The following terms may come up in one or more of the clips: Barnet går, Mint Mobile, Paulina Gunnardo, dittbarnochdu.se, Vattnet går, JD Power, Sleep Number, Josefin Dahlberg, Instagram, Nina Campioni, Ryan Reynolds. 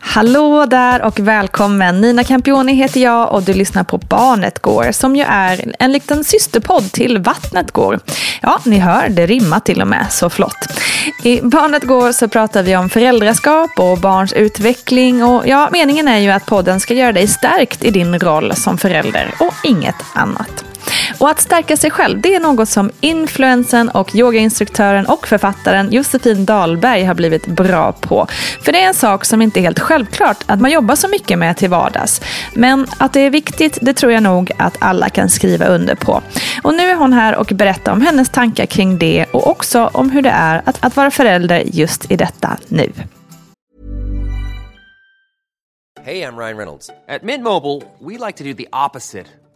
Hallå där och välkommen. Nina Campioni heter jag och du lyssnar på Barnet går, som ju är en liten systerpodd till Vattnet går. Ja, ni hör, det rimmar till och med, så flott. I Barnet går så pratar vi om föräldraskap och barns utveckling, och ja, meningen är ju att podden ska göra dig stärkt i din roll som förälder och inget annat. Och att stärka sig själv, det är något som influensen och yogainstruktören och författaren Josefin Dahlberg har blivit bra på. För det är en sak som inte är helt självklart att man jobbar så mycket med till vardags. Men att det är viktigt, det tror jag nog att alla kan skriva under på. Och nu är hon här och berättar om hennes tankar kring det och också om hur det är att vara förälder just i detta nu. Hey, I'm Ryan Reynolds. At Mint Mobile, we like to do the opposite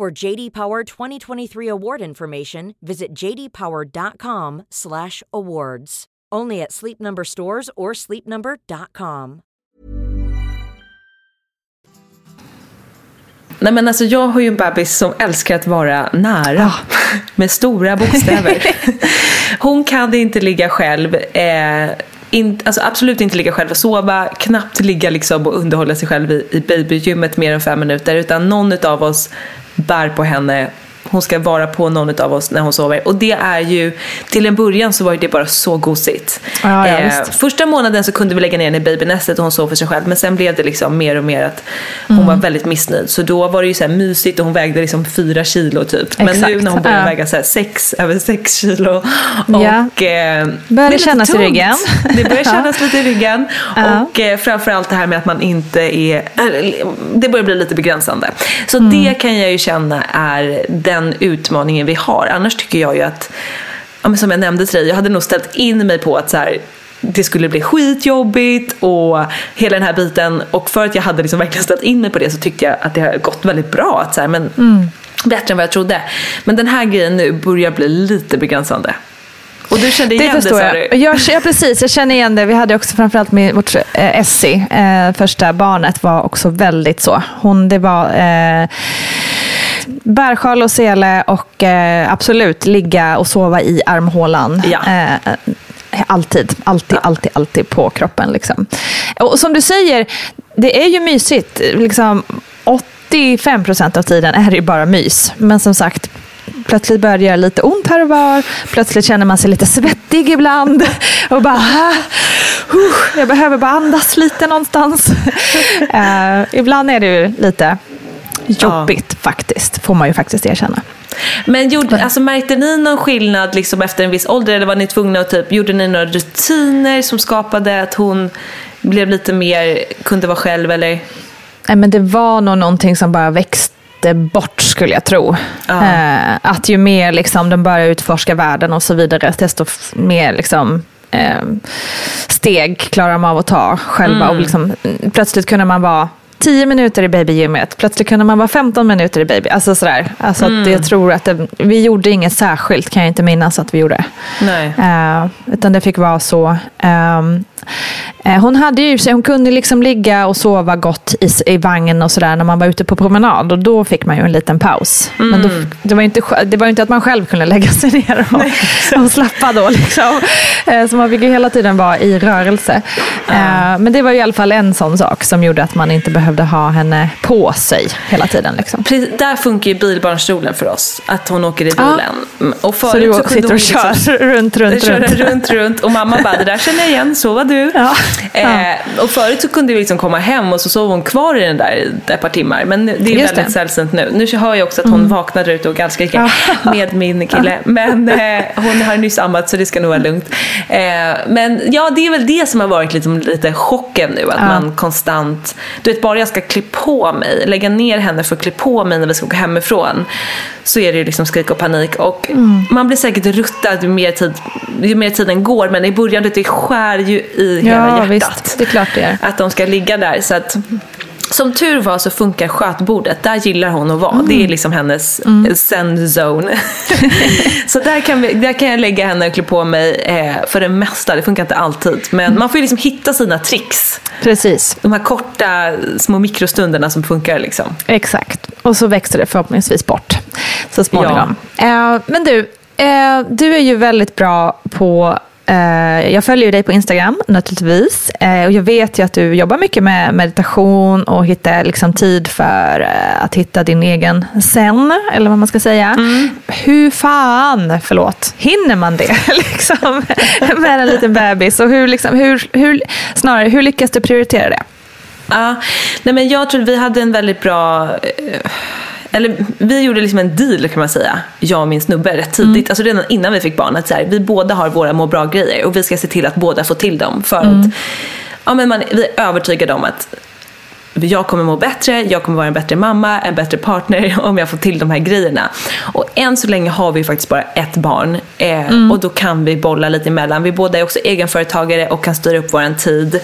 For JD Power 2023 award information, visit jdpower.com/awards. Only at Sleep Number stores or sleepnumber.com. Nej, men alltså, jag har ju en bebis som älskar att vara nära, med stora bokstäver. Hon kan inte ligga själv. Alltså absolut inte ligga själv och sova, knappt ligga liksom och underhålla sig själv i babygymmet mer än 5 minuter, utan någon av oss bär på henne. Hon ska vara på någon av oss när hon sover. Och det är ju, till en början så var det bara så gosigt. Ah, ja, första månaden så kunde vi lägga ner henne i babynästet och hon sov för sig själv. Men sen blev det liksom mer och mer att hon var väldigt missnöjd. Så då var det ju så här mysigt och hon vägde liksom 4 kilo typ. Exakt. Men nu när hon börjar väga så här över 6 kilo. Och börjar kännas tungt i ryggen. Det börjar kännas lite i ryggen. Och framförallt det här med att man inte är, det börjar bli lite begränsande. Så det kan jag ju känna är den utmaningen vi har. Annars tycker jag ju att, som jag nämnde till dig, jag hade nog ställt in mig på att så här, det skulle bli skitjobbigt och hela den här biten. Och för att jag hade liksom verkligen ställt in mig på det, så tyckte jag att det har gått väldigt bra. Att så här, men bättre än vad jag trodde. Men den här grejen nu börjar bli lite begränsande. Och du kände igen det, sa du? Jag känner igen det. Vi hade också framförallt med vårt Essie, första barnet, var också väldigt så. Det var bärsjal och sele och absolut ligga och sova i armhålan. Ja. Alltid på kroppen liksom. Och som du säger, det är ju mysigt liksom, 85% av tiden är det ju bara mys. Men som sagt, plötsligt börjar det göra lite ont här och var. Plötsligt känner man sig lite svettig ibland. Och bara, jag behöver bara andas lite någonstans. Ibland är det ju lite jobbigt faktiskt, får man ju faktiskt erkänna. Men märkte ni någon skillnad liksom efter en viss ålder, eller var ni tvungna att gjorde ni några rutiner som skapade att hon blev lite mer, kunde vara själv, eller? Nej, men det var nog någonting som bara växte bort, skulle jag tro. Att ju mer liksom den börjar utforska världen och så vidare, desto mer liksom steg klarar man av att ta själva. Och liksom, plötsligt kunde man vara 10 minuter i babygymmet. Plötsligt kunde man vara 15 minuter i baby. Alltså sådär. Alltså att jag tror att vi gjorde inget särskilt, kan jag inte minnas att vi gjorde. Nej. Utan det fick vara så. Hon hade ju sig, hon kunde liksom ligga och sova gott i vagnen och sådär när man var ute på promenad, och då fick man ju en liten paus. Mm. Men då, det var ju inte att man själv kunde lägga sig ner och slappa då liksom. Så man fick ju hela tiden vara i rörelse. Men det var ju i alla fall en sån sak som gjorde att man inte behövde ha henne på sig hela tiden liksom. Precis, där funkar ju bilbarnstolen för oss, att hon åker i bilen. Ja. Och så du så sitter och kör liksom, runt och mamma bara, det där känner jag igen, så var du. Ja. Och förut så kunde vi liksom komma hem och så sov hon kvar i den där ett par timmar, men det är väldigt sällsynt nu. Nu hör jag också att hon vaknade ut och ganska med min kille, men hon har nyss ammat så det ska nog vara lugnt. Men ja, det är väl det som har varit liksom lite chocken nu, att man konstant, du vet, bara jag ska klä på mig, lägga ner henne för att klä på mig när vi ska gå hemifrån, så är det ju liksom skrik och panik och man blir säkert ruttad ju mer tiden går, men i början det skär ju i hela hjärtat. Visst, det är klart det är. Att de ska ligga där, så att som tur var så funkar skötbordet. Där gillar hon att vara. Det är liksom hennes zen zone. Så där kan jag lägga henne och klä på mig för det mesta. Det funkar inte alltid. Men man får ju liksom hitta sina tricks. Precis. De här korta små mikrostunderna som funkar liksom. Exakt. Och så växer det förhoppningsvis bort så småningom. Ja. Men du är ju väldigt bra på... Jag följer ju dig på Instagram naturligtvis, och jag vet ju att du jobbar mycket med meditation och hittar liksom tid för att hitta din egen zen, eller vad man ska säga. Hur fan, hinner man det liksom, med en liten bebis? Och hur lyckas du prioritera det? Nej, men jag tror vi hade en väldigt bra... Eller vi gjorde liksom en deal, kan man säga, jag och min snubbe, rätt tidigt. Alltså redan innan vi fick barn, att så här, vi båda har våra må bra grejer och vi ska se till att båda får till dem. För att vi är övertygade om att jag kommer må bättre, jag kommer vara en bättre mamma, en bättre partner om jag får till de här grejerna. Och än så länge har vi faktiskt bara ett barn och då kan vi bolla lite emellan. Vi båda är också egenföretagare och kan styra upp våran tid.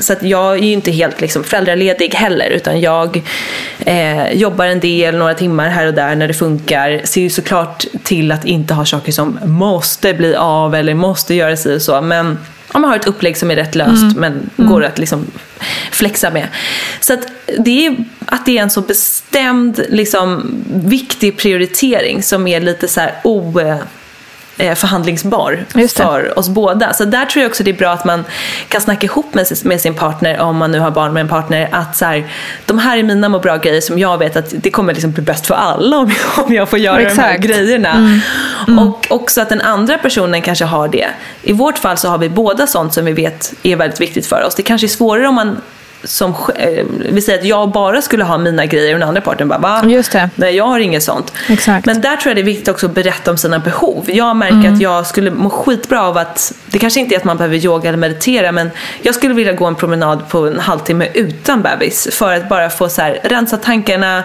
Så att jag är ju inte helt liksom föräldraledig heller, utan jag jobbar en del, några timmar här och där när det funkar. Ser ju såklart till att inte ha saker som måste bli av eller måste göra sig och så, men om man har ett upplägg som är rätt löst men går att liksom flexa med. Så att det är en så bestämd liksom, viktig prioritering som är lite så här förhandlingsbar för oss båda. Så där tror jag också det är bra att man kan snacka ihop med sin partner, om man nu har barn med en partner, att så här, de här är mina må bra grejer som jag vet att det kommer liksom bli bäst för alla om jag får göra de här grejerna. Och också att den andra personen kanske har det. I vårt fall så har vi båda sånt som vi vet är väldigt viktigt för oss. Det kanske är svårare om man som vi säger att jag bara skulle ha mina grejer och den andra parten bara, just det. Nej, jag har inget sånt. Exakt. Men där tror jag det är viktigt också att berätta om sina behov. Jag märker att jag skulle må skitbra av att, det kanske inte är att man behöver yoga eller meditera, men jag skulle vilja gå en promenad på en halvtimme utan bebis för att bara få så här, rensa tankarna,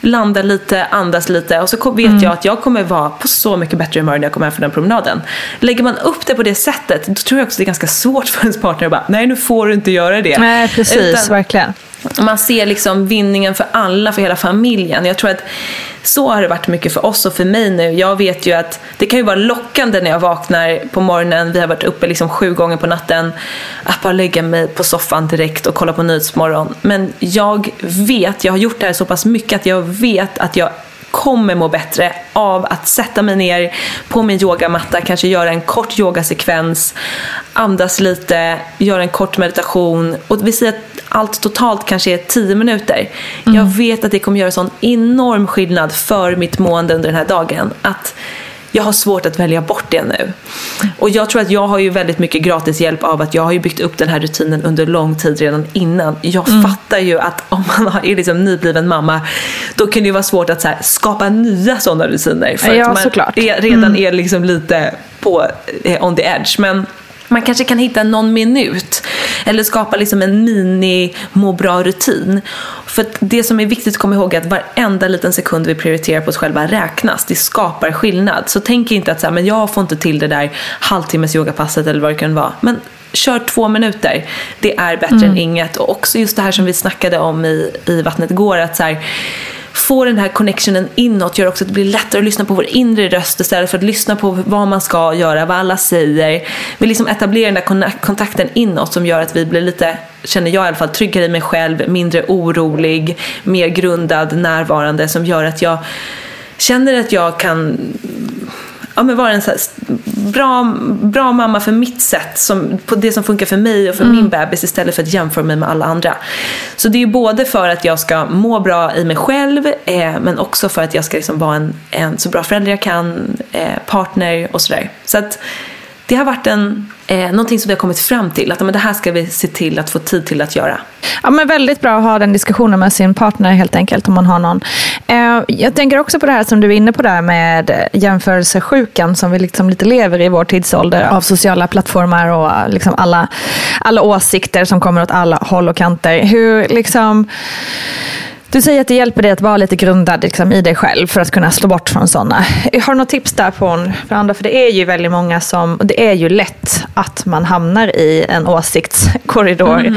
landa lite, andas lite, och så vet jag att jag kommer vara på så mycket bättre humör när jag kommer hem från den promenaden. Lägger man upp det på det sättet, då tror jag också det är ganska svårt för ens partner att bara, nej, nu får du inte göra det. Nej, precis. Verkligen. Man ser liksom vinningen för alla, för hela familjen. Jag tror att så har det varit mycket för oss och för mig nu. Jag vet ju att det kan ju vara lockande när jag vaknar på morgonen. Vi har varit uppe liksom 7 gånger på natten, att bara lägga mig på soffan direkt och kolla på Nyhetsmorgon. Men jag har gjort det här så pass mycket att jag vet att jag kommer må bättre av att sätta mig ner på min yogamatta, kanske göra en kort yogasekvens, andas lite, göra en kort meditation, och vi säger att allt totalt kanske är 10 minuter. Jag vet att det kommer göra sån enorm skillnad för mitt mående under den här dagen, att jag har svårt att välja bort det nu. Och jag tror att jag har ju väldigt mycket gratis hjälp av att jag har ju byggt upp den här rutinen under lång tid redan innan. Jag fattar ju att om man är liksom nybliven mamma, då kan det ju vara svårt att så här, skapa nya sådana rutiner. För att man såklart. Redan är liksom lite på on the edge. Men man kanske kan hitta någon minut eller skapa liksom en mini må bra rutin. För det som är viktigt att komma ihåg är att varenda liten sekund vi prioriterar på oss själva räknas. Det skapar skillnad. Så tänk inte att så här, men jag får inte till det där halvtimmes yogapasset eller vad det kan vara. Men kör 2 minuter. Det är bättre än inget. Och också just det här som vi snackade om i Vattnet går, att så här, få den här connectionen inåt gör också att det blir lättare att lyssna på vår inre röst istället för att lyssna på vad man ska göra, vad alla säger. Vi liksom etablerar den där kontakten inåt som gör att vi blir lite, känner jag i alla fall, tryggare i mig själv, mindre orolig, mer grundad, närvarande, som gör att jag känner att jag kan vara en så här bra mamma för mitt sätt, som, på det som funkar för mig och för min bebis, istället för att jämföra mig med alla andra. Så det är ju både för att jag ska må bra i mig själv, men också för att jag ska liksom vara en så bra förälder jag kan, partner och sådär. Så att det har varit någonting som vi har kommit fram till, att men det här ska vi se till att få tid till att göra. Ja, men väldigt bra att ha den diskussionen med sin partner helt enkelt, om man har någon. Jag tänker också på det här som du är inne på där med jämförelsesjukan som vi liksom lite lever i vår tidsålder, av sociala plattformar och liksom alla åsikter som kommer åt alla håll och kanter. Hur liksom... Du säger att det hjälper dig att vara lite grundad liksom, i dig själv för att kunna slå bort från sådana. Har du något tips där för andra? För det är ju väldigt många som... Det är ju lätt att man hamnar i en åsiktskorridor.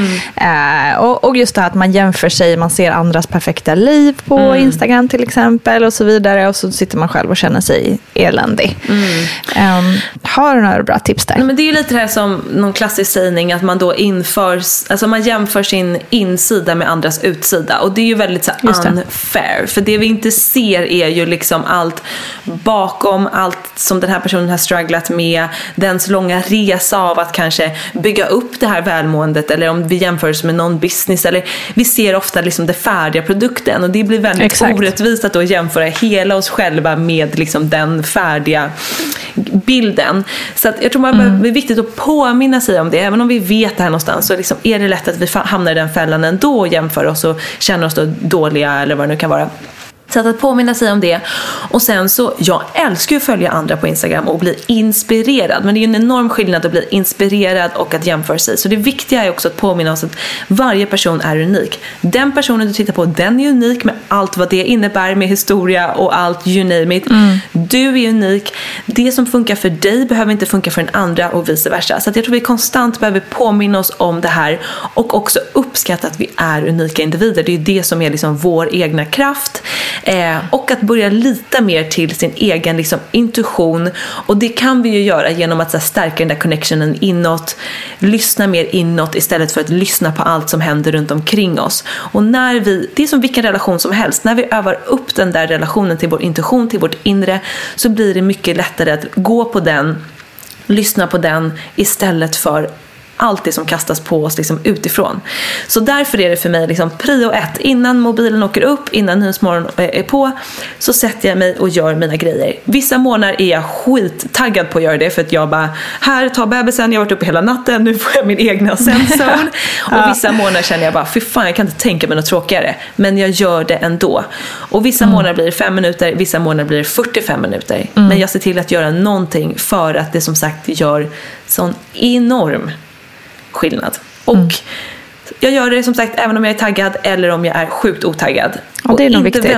Och just det här att man jämför sig. Man ser andras perfekta liv på Instagram till exempel och så vidare. Och så sitter man själv och känner sig eländig. Har du några bra tips där? Nej, men det är ju lite det här som någon klassisk sägning att man då man jämför sin insida med andras utsida. Och det är ju väldigt unfair, för det vi inte ser är ju liksom allt bakom, allt som den här personen har strugglat med, dens långa resa av att kanske bygga upp det här välmåendet, eller om vi jämför oss med någon business, eller vi ser ofta liksom det färdiga produkten, och det blir väldigt orättvist att då jämföra hela oss själva med liksom den färdiga bilden. Så att jag tror det är viktigt att påminna sig om det, även om vi vet det här någonstans, så liksom är det lätt att vi hamnar i den fällan ändå och jämför oss och känner oss dåliga eller vad det nu kan vara. Så att påminna sig om det. Och sen så, jag älskar ju att följa andra på Instagram och bli inspirerad. Men det är ju en enorm skillnad att bli inspirerad och att jämföra sig. Så det viktiga är också att påminna oss att varje person är unik. Den personen du tittar på, den är unik med allt vad det innebär, med historia och allt, you name it. Du är unik. Det som funkar för dig behöver inte funka för den andra och vice versa. Så att jag tror vi konstant behöver påminna oss om det här och också uppskatta att vi är unika individer. Det är ju det som är liksom vår egna kraft. Och att börja lita mer till sin egen liksom, intuition. Och det kan vi ju göra genom att så här, stärka den där connectionen inåt. Lyssna mer inåt istället för att lyssna på allt som händer runt omkring oss. Och när vi, det är som vilken relation som helst, när vi övar upp den där relationen till vår intuition, till vårt inre, så blir det mycket lättare att gå på den, lyssna på den istället för allt det som kastas på oss liksom utifrån. Så därför är det för mig liksom prio 1. Innan mobilen åker upp, innan Nyhetsmorgon är på, så sätter jag mig och gör mina grejer. Vissa månader är jag skittaggad på att göra det, för att jag bara, här, ta bebisen, jag har varit uppe hela natten, nu får jag min egna sensorn. Och vissa månader känner jag bara, fy fan, jag kan inte tänka mig något tråkigare. Men jag gör det ändå. Och vissa månader blir det 5 minuter, vissa månader blir det 45 minuter. Men jag ser till att göra någonting, för att det som sagt gör sån enorm skillnad. Och jag gör det som sagt även om jag är taggad eller om jag är sjukt otaggad. Och det är nog viktigt.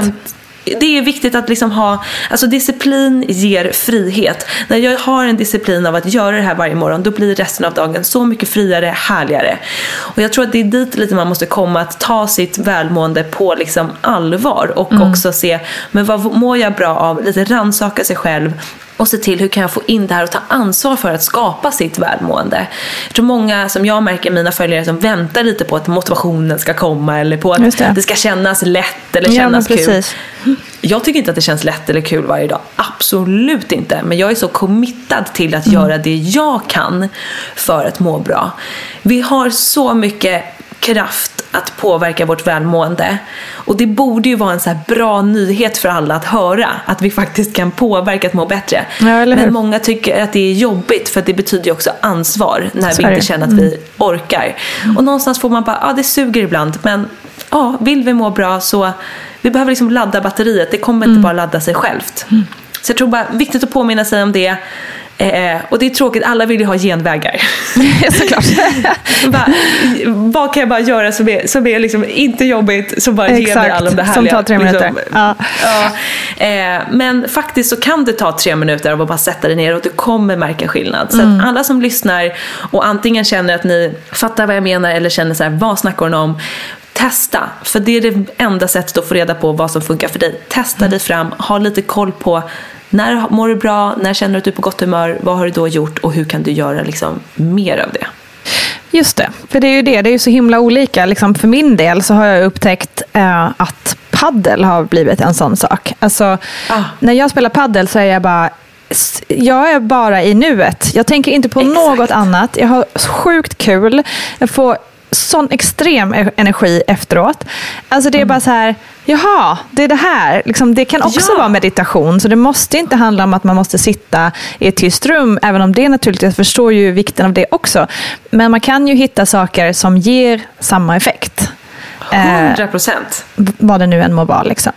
Det är viktigt att liksom ha, alltså disciplin ger frihet. När jag har en disciplin av att göra det här varje morgon, då blir resten av dagen så mycket friare, härligare. Och jag tror att det är dit lite man måste komma, att ta sitt välmående på liksom allvar och också se, men vad mår jag bra av? Lite rannsaka sig själv och se till hur kan jag få in det här och ta ansvar för att skapa sitt välmående. Jag tror många, som jag märker mina följare, som väntar lite på att motivationen ska komma eller på att det ska kännas lätt eller kännas kul. Jag tycker inte att det känns lätt eller kul varje dag. Absolut inte. Men jag är så committad till att göra det jag kan för att må bra. Vi har så mycket kraft att påverka vårt välmående. Och det borde ju vara en så här bra nyhet för alla att höra, att vi faktiskt kan påverka att må bättre. Ja, men många tycker att det är jobbigt, för att det betyder ju också ansvar när vi inte känner att vi orkar. Och någonstans får man bara, det suger ibland, men vill vi må bra, så vi behöver liksom ladda batteriet. Det kommer inte bara ladda sig självt. Så jag tror bara viktigt att påminna sig om det. Och det är tråkigt, alla vill ju ha genvägar. Såklart. Vad kan jag bara göra som är liksom inte jobbigt, som bara ger mig alla det här. Som tar 3 minuter. Liksom. Men faktiskt så kan det ta 3 minuter av att bara sätta dig ner, och du kommer märka skillnad. Så att alla som lyssnar och antingen känner att ni fattar vad jag menar eller känner så här, vad snackar hon om? testa, för det är det enda sättet att få reda på vad som funkar för dig. Testa dig fram, ha lite koll på när mår du bra, när känner du att du är på gott humör, vad har du då gjort och hur kan du göra liksom mer av det. Just det, för det är ju det. Det är ju så himla olika. Liksom för min del så har jag upptäckt att paddel har blivit en sån sak. Alltså, när jag spelar paddel så är jag är bara i nuet. Jag tänker inte på något annat. Jag har sjukt kul. Jag får sån extrem energi efteråt. Alltså det är bara så här, jaha, det är det här. Liksom, det kan också vara meditation. Så det måste inte handla om att man måste sitta i ett tyst rum. Även om det naturligtvis, jag förstår ju vikten av det också. Men man kan ju hitta saker som ger samma effekt. 100%. Vad det nu än må vara liksom.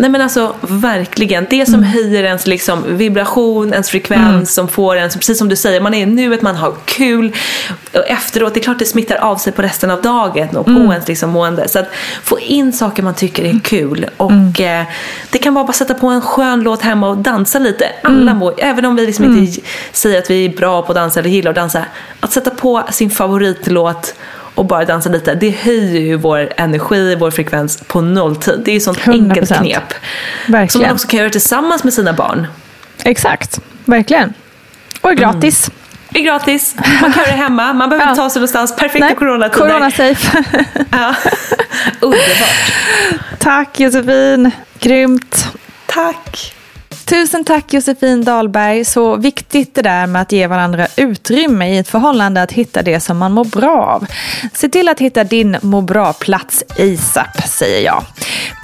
Nej men alltså verkligen, det som höjer ens liksom vibration, ens frekvens, som får ens, precis som du säger, man är i nuet, man har kul och efteråt, det är klart det smittar av sig på resten av dagen och på ens liksom mående. Så att få in saker man tycker är kul och det kan vara bara sätta på en skön låt hemma och dansa lite, alla mår, även om vi liksom inte säger att vi är bra på att dansa eller gillar att dansa, att sätta på sin favoritlåt och bara dansa lite. Det höjer ju vår energi, vår frekvens på nolltid. Det är ju sånt 100%. Enkelt knep. Verkligen. Som man också kan göra tillsammans med sina barn. Exakt, verkligen. Och gratis. Det är gratis. Man kan göra det hemma. Man behöver inte ta sig någonstans. Perfekta coronatider. Corona-safe. Ja. Underbart. Tack Josefin. Grymt. Tack. Tusen tack Josefin Dahlberg. Så viktigt det där med att ge varandra utrymme i ett förhållande, att hitta det som man mår bra av. Se till att hitta din må bra-plats ASAP, säger jag.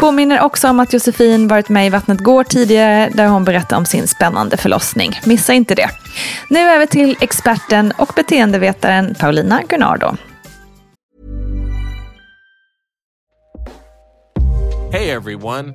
Påminner också om att Josefin varit med i Vattnet går tidigare, där hon berättar om sin spännande förlossning. Missa inte det. Nu över till experten och beteendevetaren Paulina Gunnardo. Hey everyone.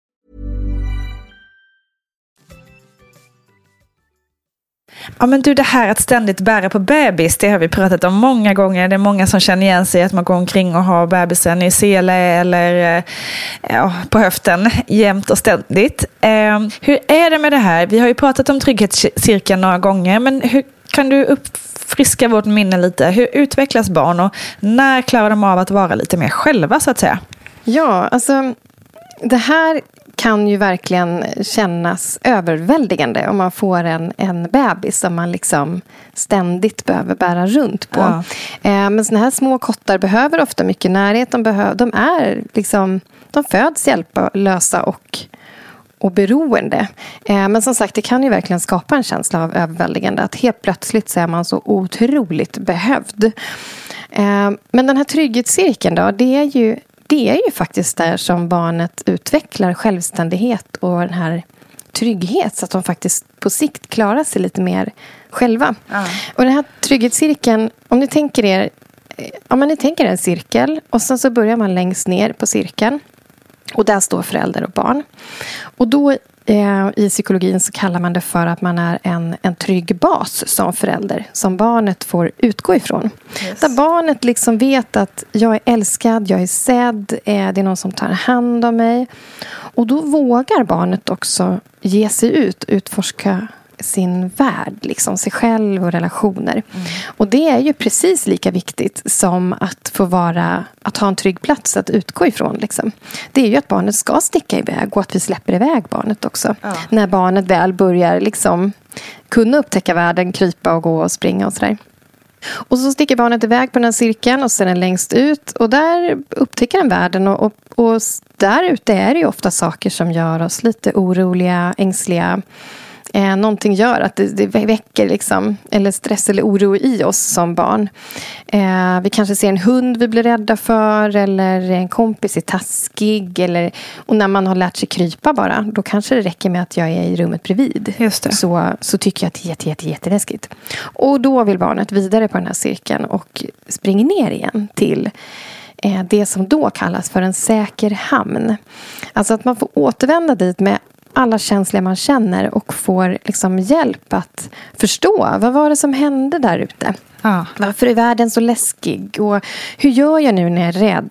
Ja men du, det här att ständigt bära på bebis, det har vi pratat om många gånger. Det är många som känner igen sig att man går omkring och har bebisen i sele eller på höften jämt och ständigt. Hur är det med det här? Vi har ju pratat om trygghetscirkeln några gånger, men hur kan du uppfriska vårt minne lite? Hur utvecklas barn och när klarar de av att vara lite mer själva så att säga? Ja, alltså det här kan ju verkligen kännas överväldigande om man får en bebis som man liksom ständigt behöver bära runt på. Ja. Men såna här små kottar behöver ofta mycket närhet. De föds hjälplösa och beroende. Men som sagt, det kan ju verkligen skapa en känsla av överväldigande. Att helt plötsligt så är man så otroligt behövd. Men den här trygghetscirkeln då, det är ju faktiskt där som barnet utvecklar självständighet och den här trygghet så att de faktiskt på sikt klarar sig lite mer själva. Mm. Och den här trygghetscirkeln, om ni tänker en cirkel och sen så börjar man längst ner på cirkeln och där står föräldrar och barn. Och då i psykologin så kallar man det för att man är en trygg bas som förälder. Som barnet får utgå ifrån. Yes. Där barnet liksom vet att jag är älskad, jag är sedd. Det är någon som tar hand om mig. Och då vågar barnet också ge sig ut. Utforska sin värld, liksom sig själv och relationer. Mm. Och det är ju precis lika viktigt som att få vara, att ha en trygg plats att utgå ifrån. Liksom. Det är ju att barnet ska sticka iväg och att vi släpper iväg barnet också. Ja. När barnet väl börjar liksom kunna upptäcka världen, krypa och gå och springa och sådär. Och så sticker barnet iväg på den här cirkeln och sen är den längst ut. Och där upptäcker den världen. Och där ute är det ju ofta saker som gör oss lite oroliga, ängsliga. Någonting gör att det väcker liksom, eller stress eller oro i oss som barn. Vi kanske ser en hund vi blir rädda för. Eller en kompis är taskig. Eller, och när man har lärt sig krypa bara. Då kanske det räcker med att jag är i rummet bredvid. Just det. Så tycker jag att det är jätteläskigt. Och då vill barnet vidare på den här cirkeln. Och springer ner igen till det som då kallas för en säker hamn. Alltså att man får återvända dit med alla känslor man känner och får liksom hjälp att förstå vad var det som hände där ute. Ja. Varför är världen så läskig och hur gör jag nu när jag är rädd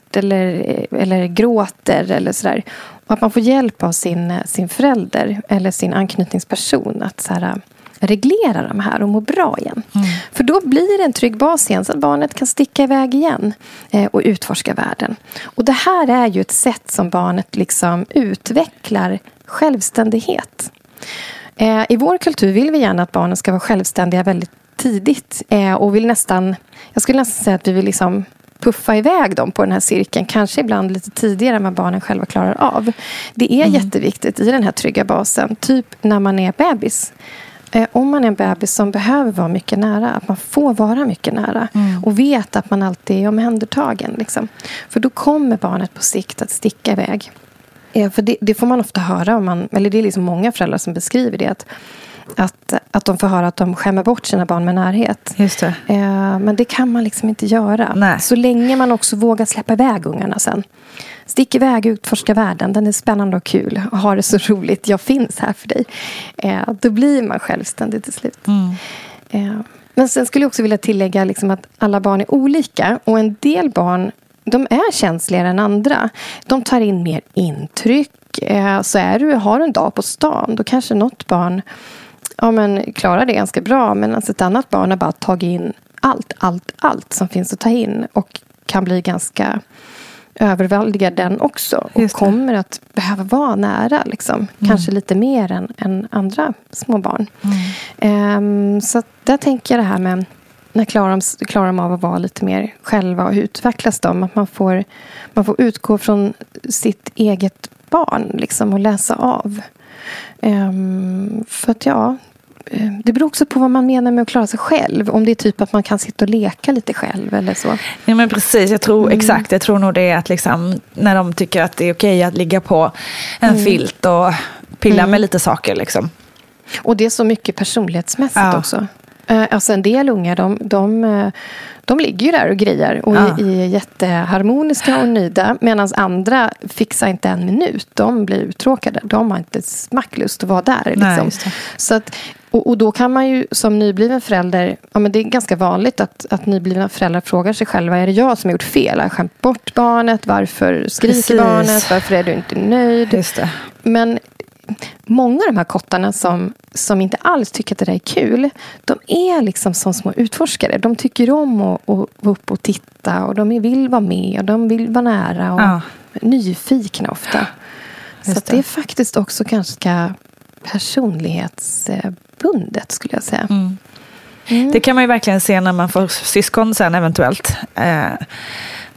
eller gråter eller sådär. Och att man får hjälp av sin förälder eller sin anknytningsperson att så här, reglera de här och må bra igen. Mm. För då blir det en trygg bas igen så att barnet kan sticka iväg igen och utforska världen. Och det här är ju ett sätt som barnet liksom utvecklar självständighet. I vår kultur vill vi gärna att barnen ska vara självständiga väldigt tidigt. Och vill nästan, jag skulle nästan säga att vi vill liksom puffa iväg dem på den här cirkeln. Kanske ibland lite tidigare än vad barnen själva klarar av. Det är jätteviktigt i den här trygga basen. Typ när man är bebis. Om man är en bebis som behöver vara mycket nära. Att man får vara mycket nära. Mm. Och vet att man alltid är omhändertagen. Liksom. För då kommer barnet på sikt att sticka iväg. För det får man ofta höra om man, eller det är liksom många föräldrar som beskriver det att de får höra att de skämmer bort sina barn med närhet. Just det. Men det kan man liksom inte göra. Nej. Så länge man också vågar släppa iväg ungarna sen. Stick iväg och utforska världen. Den är spännande och kul. Och ha det så roligt. Jag finns här för dig. Då blir man självständig till slut. Mm. Men sen skulle jag också vilja tillägga liksom att alla barn är olika. Och en del barn, de är känsligare än andra. De tar in mer intryck. Så har du en dag på stan, då kanske något barn klarar det ganska bra. Men alltså ett annat barn har bara tagit in allt som finns att ta in. Och kan bli ganska överväldigad den också. Och kommer att behöva vara nära. Liksom. Kanske lite mer än andra små barn. Mm. Så där tänker jag det här med när klarar de av att vara lite mer själva och utvecklas de. Att man får utgå från sitt eget barn liksom, och läsa av. För att det beror också på vad man menar med att klara sig själv. Om det är typ att man kan sitta och leka lite själv eller så. Ja men precis, jag tror exakt. Jag tror nog det är att liksom, när de tycker att det är okej att ligga på en filt och pilla med lite saker. Liksom. Och det är så mycket personlighetsmässigt också. Alltså en del ungar, de ligger ju där och grejer och är jätteharmoniska och nöjda. Medan andra fixar inte en minut. De blir uttråkade. De har inte smacklust att vara där. Liksom. Nej, så att, och då kan man ju som nybliven förälder, men det är ganska vanligt att nyblivna föräldrar frågar sig själva. Är det jag som har gjort fel? Har jag skämt bort barnet? Varför skriker barnet? Varför är du inte nöjd? Just det. Men många av de här kottarna som inte alls tycker att det där är kul, de är liksom som små utforskare. De tycker om att vara upp och titta och de vill vara med och de vill vara nära och nyfikna ofta. Så det är faktiskt också ganska personlighetsbundet skulle jag säga. Mm. Mm. Det kan man ju verkligen se när man får syskon sen eventuellt.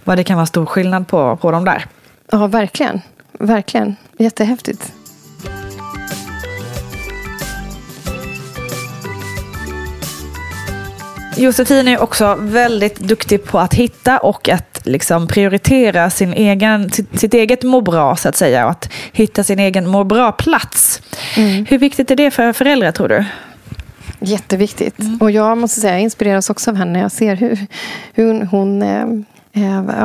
Vad det kan vara stor skillnad på dem där. Ja, verkligen. Verkligen. Jättehäftigt. Josefin är också väldigt duktig på att hitta och att liksom prioritera sitt eget må bra så att säga. Och att hitta sin egen må bra plats. Mm. Hur viktigt är det för föräldrar tror du? Jätteviktigt. Mm. Och jag måste säga, jag inspireras också av henne. Jag ser hur hon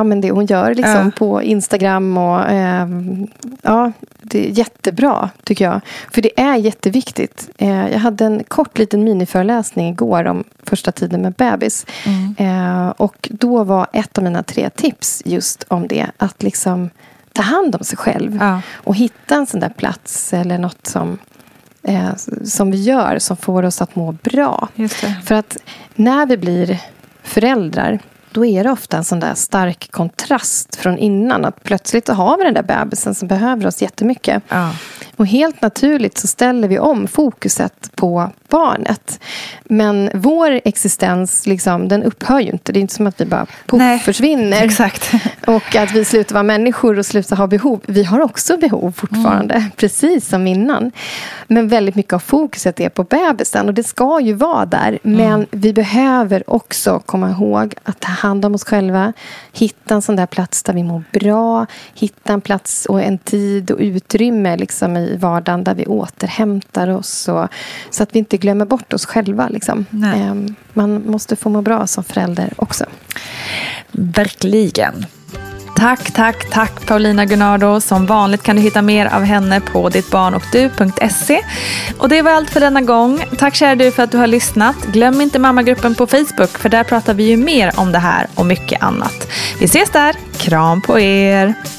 men det hon gör liksom på Instagram och det är jättebra tycker jag. För det är jätteviktigt. Jag hade en kort liten miniföreläsning igår om första tiden med bebis. Och då var ett av mina 3 tips just om det. Att liksom ta hand om sig själv. Och hitta en sån där plats eller något som som vi gör som får oss att må bra. Just det. För att när vi blir föräldrar, då är det ofta en sån där stark kontrast från innan. Att plötsligt har vi den där bebisen som behöver oss jättemycket. Ja. Och helt naturligt så ställer vi om fokuset på barnet. Men vår existens, liksom, den upphör ju inte. Det är inte som att vi bara försvinner. Exakt. Och att vi slutar vara människor och slutar ha behov. Vi har också behov fortfarande. Mm. Precis som innan. Men väldigt mycket av fokuset är på bebisen. Och det ska ju vara där. Men vi behöver också komma ihåg att ta hand om oss själva. Hitta en sån där plats där vi mår bra. Hitta en plats och en tid och utrymme, liksom, i vardagen där vi återhämtar oss. Så att vi inte glömmer bort oss själva. Liksom. Man måste få må bra som förälder också. Verkligen. Tack Paulina Gunnardo. Som vanligt kan du hitta mer av henne på dittbarnochdu.se. Och det var allt för denna gång. Tack kära du för att du har lyssnat. Glöm inte mammagruppen på Facebook, för där pratar vi ju mer om det här och mycket annat. Vi ses där. Kram på er.